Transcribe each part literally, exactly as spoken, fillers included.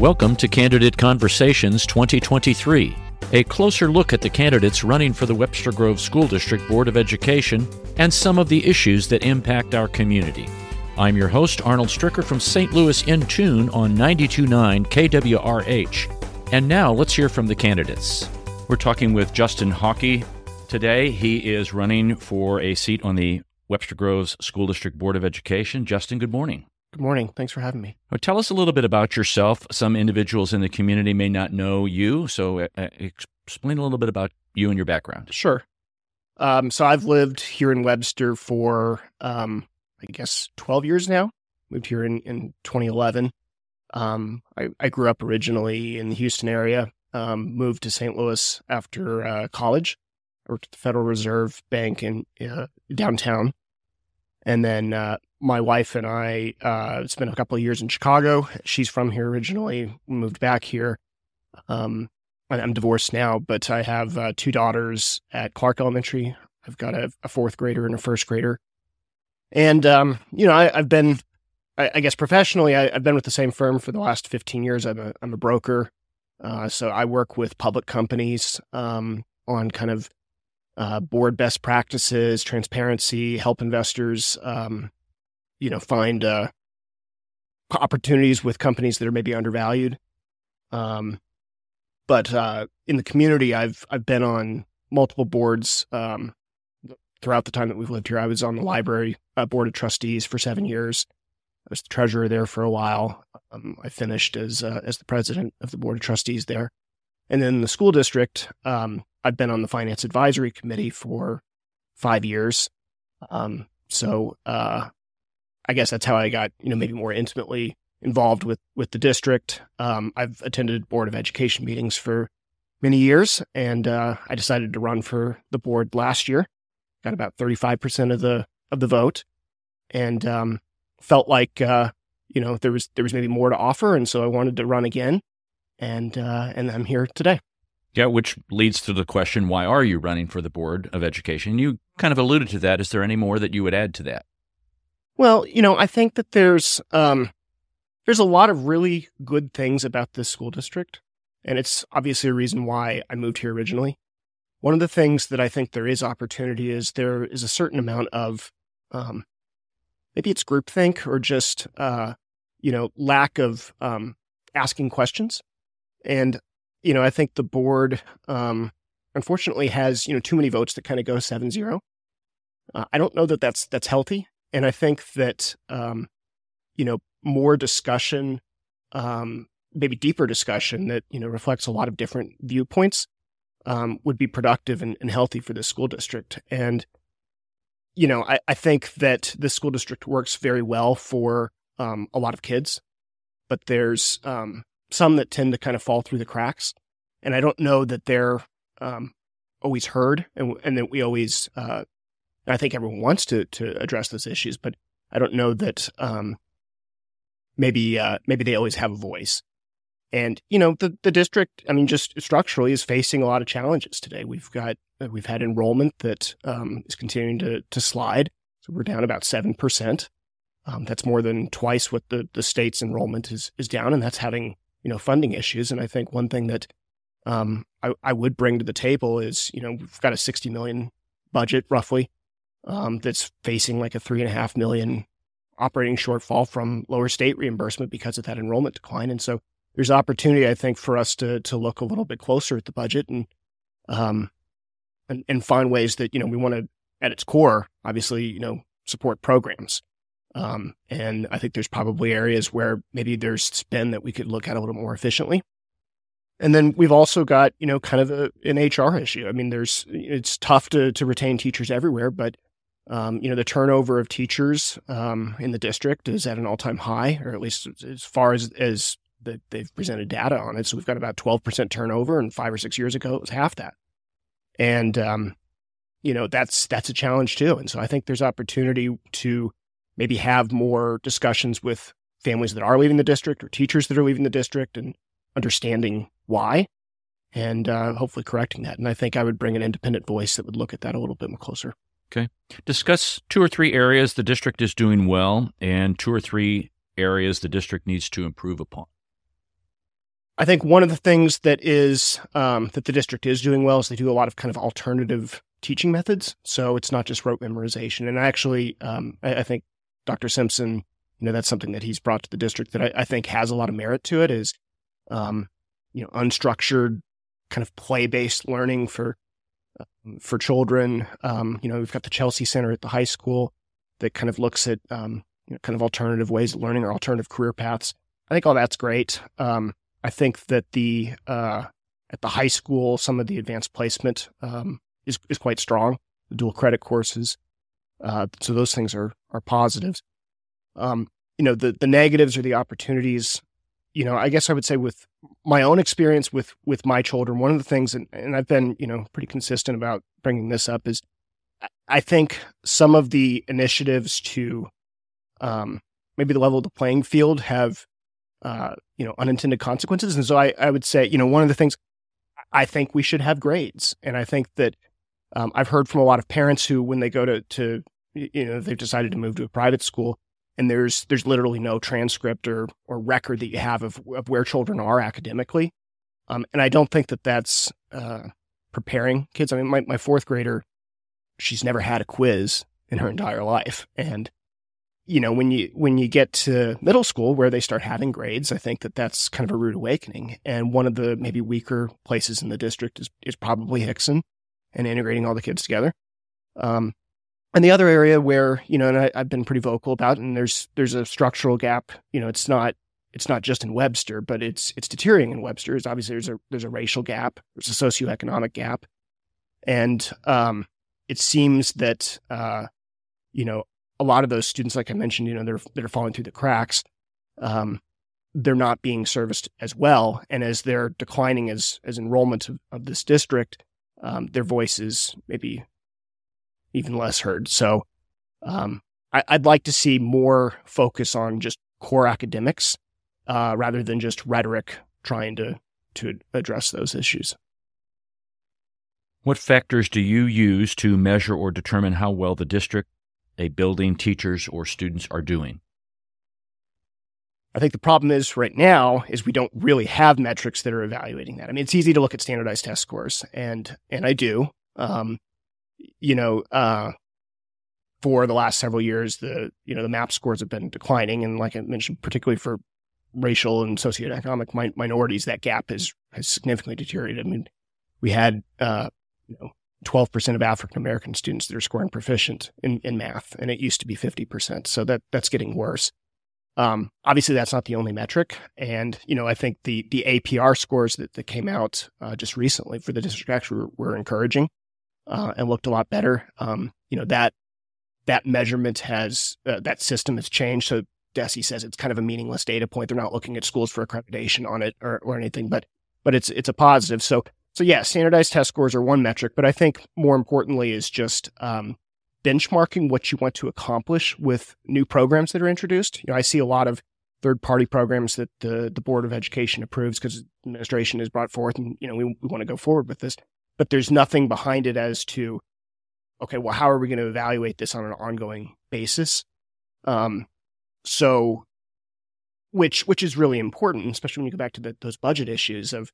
Welcome to Candidate Conversations twenty twenty-three, a closer look at the candidates running for the Webster Groves School District Board of Education and some of the issues that impact our community. I'm your host, Arnold Stricker from Saint Louis in Tune on ninety-two point nine K W R H. And now let's hear from the candidates. We're talking with Justin Hauke today. He is running for a seat on the Webster Groves School District Board of Education. Justin, good morning. Good morning. Thanks for having me. Well, tell us a little bit about yourself. Some individuals in the community may not know you, so uh, explain a little bit about you and your background. Sure. Um, so I've lived here in Webster for, um, I guess, twelve years now. Moved here in, in twenty eleven. Um, I, I grew up originally in the Houston area, um, moved to Saint Louis after uh, college. I worked at the Federal Reserve Bank in uh, downtown. And then uh, my wife and I uh, spent a couple of years in Chicago. She's from here originally, moved back here. Um, I'm divorced now, but I have uh, two daughters at Clark Elementary. I've got a, a fourth grader and a first grader. And, um, you know, I, I've been, I, I guess professionally, I, I've been with the same firm for the last fifteen years. I'm a, I'm a broker. Uh, so I work with public companies um, on kind of Uh, board best practices, transparency, help investors, um, you know, find uh, opportunities with companies that are maybe undervalued. Um, but uh, in the community, I've I've been on multiple boards um, throughout the time that we've lived here. I was on the library uh, board of trustees for seven years. I was the treasurer there for a while. Um, I finished as uh, as the president of the board of trustees there, and then the school district. Um, I've been on the Finance Advisory Committee for five years. Um, so uh, I guess that's how I got, you know, maybe more intimately involved with, with the district. Um, I've attended Board of Education meetings for many years, and uh, I decided to run for the board last year. Got about thirty-five percent of the of the vote, and um, felt like, uh, you know, there was there was maybe more to offer, and so I wanted to run again, and uh, and I'm here today. Yeah, which leads to the question, why are you running for the Board of Education? You kind of alluded to that. Is there any more that you would add to that? Well, you know, I think that there's um, there's a lot of really good things about this school district, and it's obviously a reason why I moved here originally. One of the things that I think there is opportunity is there is a certain amount of, um, maybe it's groupthink or just, uh, you know, lack of um, asking questions. And you know, I think the board, um, unfortunately, has, you know, too many votes that kind of go seven zero. Uh, I don't know that that's that's healthy. And I think that, um, you know, more discussion, um, maybe deeper discussion that, you know, reflects a lot of different viewpoints um, would be productive and, and healthy for this school district. And, you know, I, I think that this school district works very well for um, a lot of kids, but there's um, some that tend to kind of fall through the cracks. And I don't know that they're um, always heard and, and that we always, uh, I think everyone wants to to address those issues, but I don't know that um, maybe uh, maybe they always have a voice. And, you know, the, the district, I mean, just structurally is facing a lot of challenges today. We've got, we've had enrollment that um, is continuing to, to slide. So we're down about seven percent. Um, that's more than twice what the, the state's enrollment is, is down, and that's having, you know, funding issues. And I think one thing that um, I, I would bring to the table is, you know, we've got a sixty million budget roughly um, that's facing like a three and a half million operating shortfall from lower state reimbursement because of that enrollment decline. And so there's opportunity, I think, for us to to look a little bit closer at the budget and um and, and find ways that, you know, we want to, at its core, obviously, you know, support programs. Um, and I think there's probably areas where maybe there's spend that we could look at a little more efficiently. And then we've also got, you know, kind of a, an H R issue. I mean, there's, it's tough to, to retain teachers everywhere, but, um, you know, the turnover of teachers, um, in the district is at an all time high, or at least as far as, as the, they've presented data on it. So we've got about twelve percent turnover, and five or six years ago, it was half that. And, um, you know, that's, that's a challenge too. And so I think there's opportunity to maybe have more discussions with families that are leaving the district, or teachers that are leaving the district, and understanding why, and uh, hopefully correcting that. And I think I would bring an independent voice that would look at that a little bit more closer. Okay. Discuss two or three areas the district is doing well and two or three areas the district needs to improve upon. I think one of the things that is um, that the district is doing well is they do a lot of kind of alternative teaching methods. So it's not just rote memorization. And actually, um, I, I think Doctor Simpson, you know, that's something that he's brought to the district that I, I think has a lot of merit to it is, um, you know, unstructured kind of play-based learning for um, for children. Um, you know, we've got the Chelsea Center at the high school that kind of looks at um, you know, kind of alternative ways of learning or alternative career paths. I think all that's great. Um, I think that the uh, at the high school, some of the advanced placement um, is is quite strong. The dual credit courses, uh, so those things are are positives. Um, you know, the the negatives or the opportunities. You know, I guess I would say with my own experience with with my children, one of the things, and, and I've been you know pretty consistent about bringing this up is, I think some of the initiatives to um, maybe the level of the playing field have. Uh, you know, unintended consequences. And so I, I would say, you know, one of the things I think we should have grades. And I think that um, I've heard from a lot of parents who, when they go to, to, you know, they've decided to move to a private school and there's, there's literally no transcript or, or record that you have of, of where children are academically. Um, and I don't think that that's uh, preparing kids. I mean, my, my fourth grader, she's never had a quiz in her entire life. And You know, when you when you get to middle school where they start having grades, I think that that's kind of a rude awakening. And one of the maybe weaker places in the district is, is probably Hickson and integrating all the kids together. Um, and the other area where, you know, and I, I've been pretty vocal about, and there's there's a structural gap. You know, it's not it's not just in Webster, but it's it's deteriorating in Webster. Is obviously there's a there's a racial gap, there's a socioeconomic gap, and um, it seems that uh, you know. A lot of those students, like I mentioned, you know, they're they're falling through the cracks. Um, they're not being serviced as well, and as they're declining as as enrollment of, of this district, um, their voice is maybe even less heard. So, um, I, I'd like to see more focus on just core academics uh, rather than just rhetoric trying to to address those issues. What factors do you use to measure or determine how well the district, a building, teachers, or students are doing? I think the problem is right now is we don't really have metrics that are evaluating that. I mean, it's easy to look at standardized test scores, and and I do. Um, you know, uh, for the last several years, the you know the MAP scores have been declining, and like I mentioned, particularly for racial and socioeconomic mi- minorities, that gap has has significantly deteriorated. I mean, we had uh, you know. twelve percent of African-American students that are scoring proficient in, in math, and it used to be fifty percent. So that that's getting worse. Um, obviously, that's not the only metric. And, you know, I think the the A P R scores that, that came out uh, just recently for the district actually were, were encouraging uh, and looked a lot better. Um, you know, that that measurement has, uh, that system has changed. So DESE says it's kind of a meaningless data point. They're not looking at schools for accreditation on it or, or anything, but but it's it's a positive. So So yeah, standardized test scores are one metric, but I think more importantly is just um, benchmarking what you want to accomplish with new programs that are introduced. You know, I see a lot of third-party programs that the, the Board of Education approves because administration has brought forth, and you know we, we want to go forward with this, but there's nothing behind it as to, okay, well, how are we going to evaluate this on an ongoing basis? Um, so, which which is really important, especially when you go back to the, those budget issues of.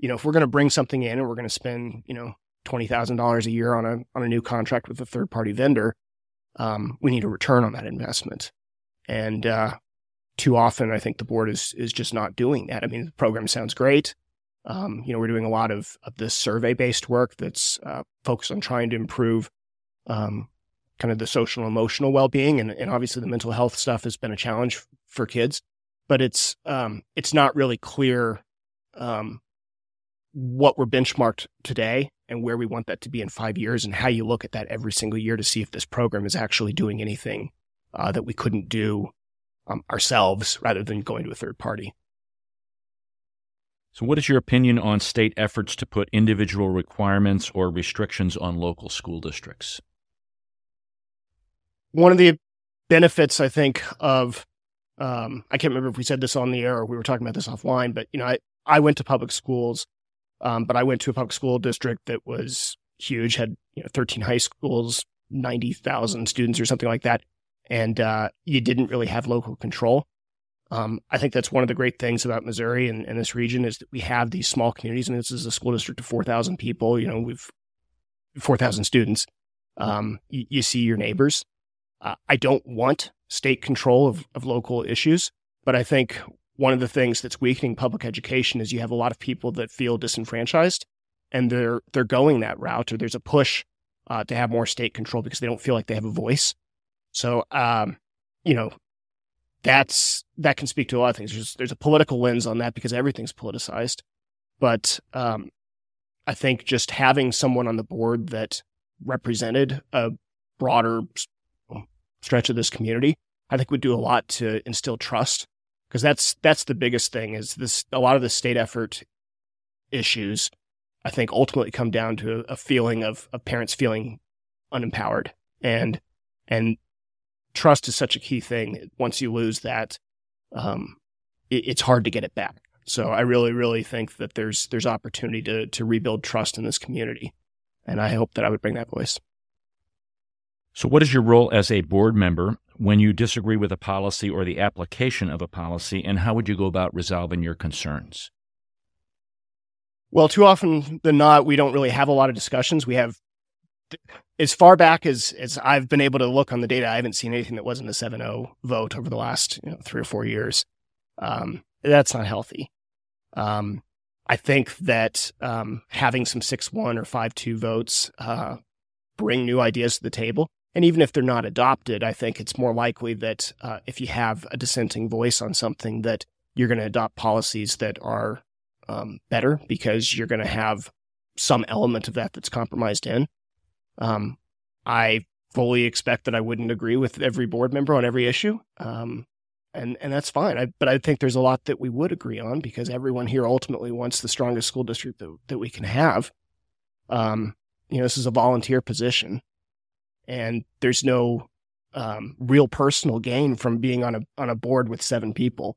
You know, if we're going to bring something in and we're going to spend, you know, twenty thousand dollars a year on a on a new contract with a third-party vendor, um, we need a return on that investment. And uh, too often, I think the board is is just not doing that. I mean, the program sounds great. Um, you know, we're doing a lot of, of this survey-based work that's uh, focused on trying to improve um, kind of the social and emotional well-being. And, and obviously, the mental health stuff has been a challenge for kids. But it's, um, it's not really clear um, what we're benchmarked today and where we want that to be in five years and how you look at that every single year to see if this program is actually doing anything uh, that we couldn't do um, ourselves rather than going to a third party. So what is your opinion on state efforts to put individual requirements or restrictions on local school districts? One of the benefits, I think, of, um, I can't remember if we said this on the air or we were talking about this offline, but you know, I, I went to public schools. Um, but I went to a public school district that was huge, had you know, thirteen high schools, ninety thousand students or something like that. And uh, you didn't really have local control. Um, I think that's one of the great things about Missouri and, and this region is that we have these small communities. I mean, this is a school district of four thousand people. You know, we've four thousand students. Um, you, you see your neighbors. Uh, I don't want state control of, of local issues, but I think one of the things that's weakening public education is you have a lot of people that feel disenfranchised, and they're they're going that route, or there's a push uh, to have more state control because they don't feel like they have a voice. So, um, you know. That's that can speak to a lot of things. There's, there's a political lens on that because everything's politicized. But um, I think just having someone on the board that represented a broader stretch of this community, I think would do a lot to instill trust, because that's that's the biggest thing. Is this a lot of the state effort issues? I think ultimately come down to a feeling of, of parents feeling unempowered, and and. Trust is such a key thing. Once you lose that, um, it, it's hard to get it back. So I really, really think that there's there's opportunity to to rebuild trust in this community, and I hope that I would bring that voice. So what is your role as a board member when you disagree with a policy or the application of a policy, and how would you go about resolving your concerns? Well, too often than not, we don't really have a lot of discussions. We have... Th- As far back as, as I've been able to look on the data, I haven't seen anything that wasn't a seven oh vote over the last you know, three or four years. Um, that's not healthy. Um, I think that um, having some six one or five two votes uh, bring new ideas to the table. And even if they're not adopted, I think it's more likely that uh, if you have a dissenting voice on something, that you're going to adopt policies that are um, better, because you're going to have some element of that that's compromised in. Um, I fully expect that I wouldn't agree with every board member on every issue. Um, and, and that's fine. I, but I think there's a lot that we would agree on, because everyone here ultimately wants the strongest school district that, that we can have. Um, you know, this is a volunteer position, and there's no, um, real personal gain from being on a, on a board with seven people.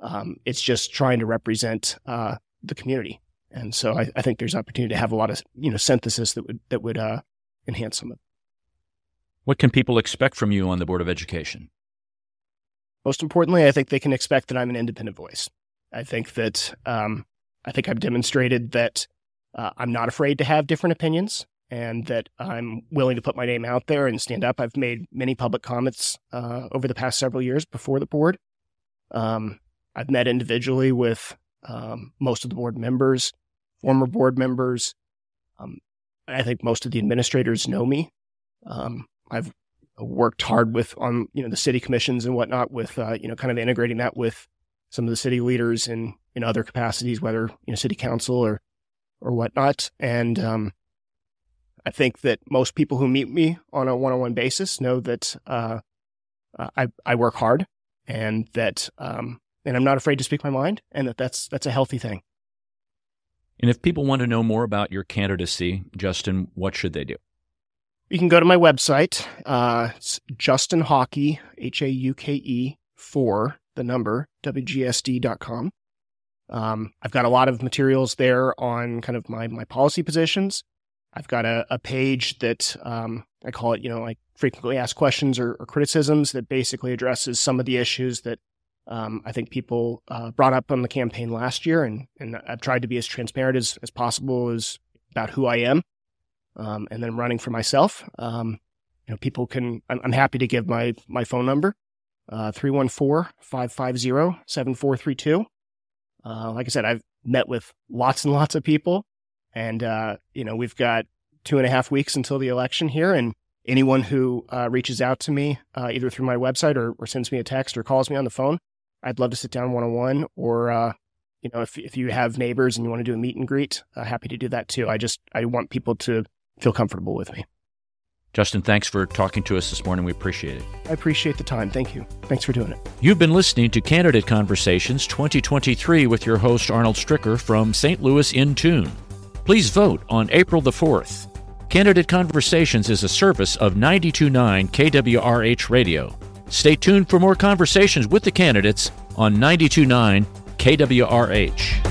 Um, it's just trying to represent, uh, the community. And so I, I think there's opportunity to have a lot of, you know, synthesis that would, that would, uh, enhance them. What can people expect from you on the Board of Education? Most importantly, I think they can expect that I'm an independent voice. I think that um, I think I've demonstrated that uh, I'm not afraid to have different opinions, and that I'm willing to put my name out there and stand up. I've made many public comments uh, over the past several years before the board. Um, I've met individually with um, most of the board members, former board members. Um, I think most of the administrators know me. Um, I've worked hard with on you know the city commissions and whatnot, with uh, you know kind of integrating that with some of the city leaders in in other capacities, whether you know city council or or whatnot. And um, I think that most people who meet me on a one-on-one basis know that uh, I I work hard, and that um, and I'm not afraid to speak my mind, and that that's that's a healthy thing. And if people want to know more about your candidacy, Justin, what should they do? You can go to my website. Uh, it's Justin Hauke, H A U K E, for the number, W G S D dot com. Um, I've got a lot of materials there on kind of my, my policy positions. I've got a, a page that um, I call it, you know, like frequently asked questions or, or criticisms, that basically addresses some of the issues that Um, I think people uh, brought up on the campaign last year, and, and I've tried to be as transparent as, as possible as about who I am, um, and then running for myself. Um, you know, people can. I'm, I'm happy to give my my phone number, three one four, five five zero, seven four three two. Like I said, I've met with lots and lots of people, and uh, you know, we've got two and a half weeks until the election here, and. Anyone who uh, reaches out to me, uh, either through my website or, or sends me a text or calls me on the phone, I'd love to sit down one-on-one. Or, uh, you know, if if you have neighbors and you want to do a meet and greet, uh, happy to do that too. I just I want people to feel comfortable with me. Justin, thanks for talking to us this morning. We appreciate it. I appreciate the time. Thank you. Thanks for doing it. You've been listening to Candidate Conversations twenty twenty-three with your host, Arnold Stricker from Saint Louis In Tune. Please vote on April the fourth. Candidate Conversations is a service of ninety-two point nine K W R H Radio. Stay tuned for more conversations with the candidates on ninety-two point nine K W R H.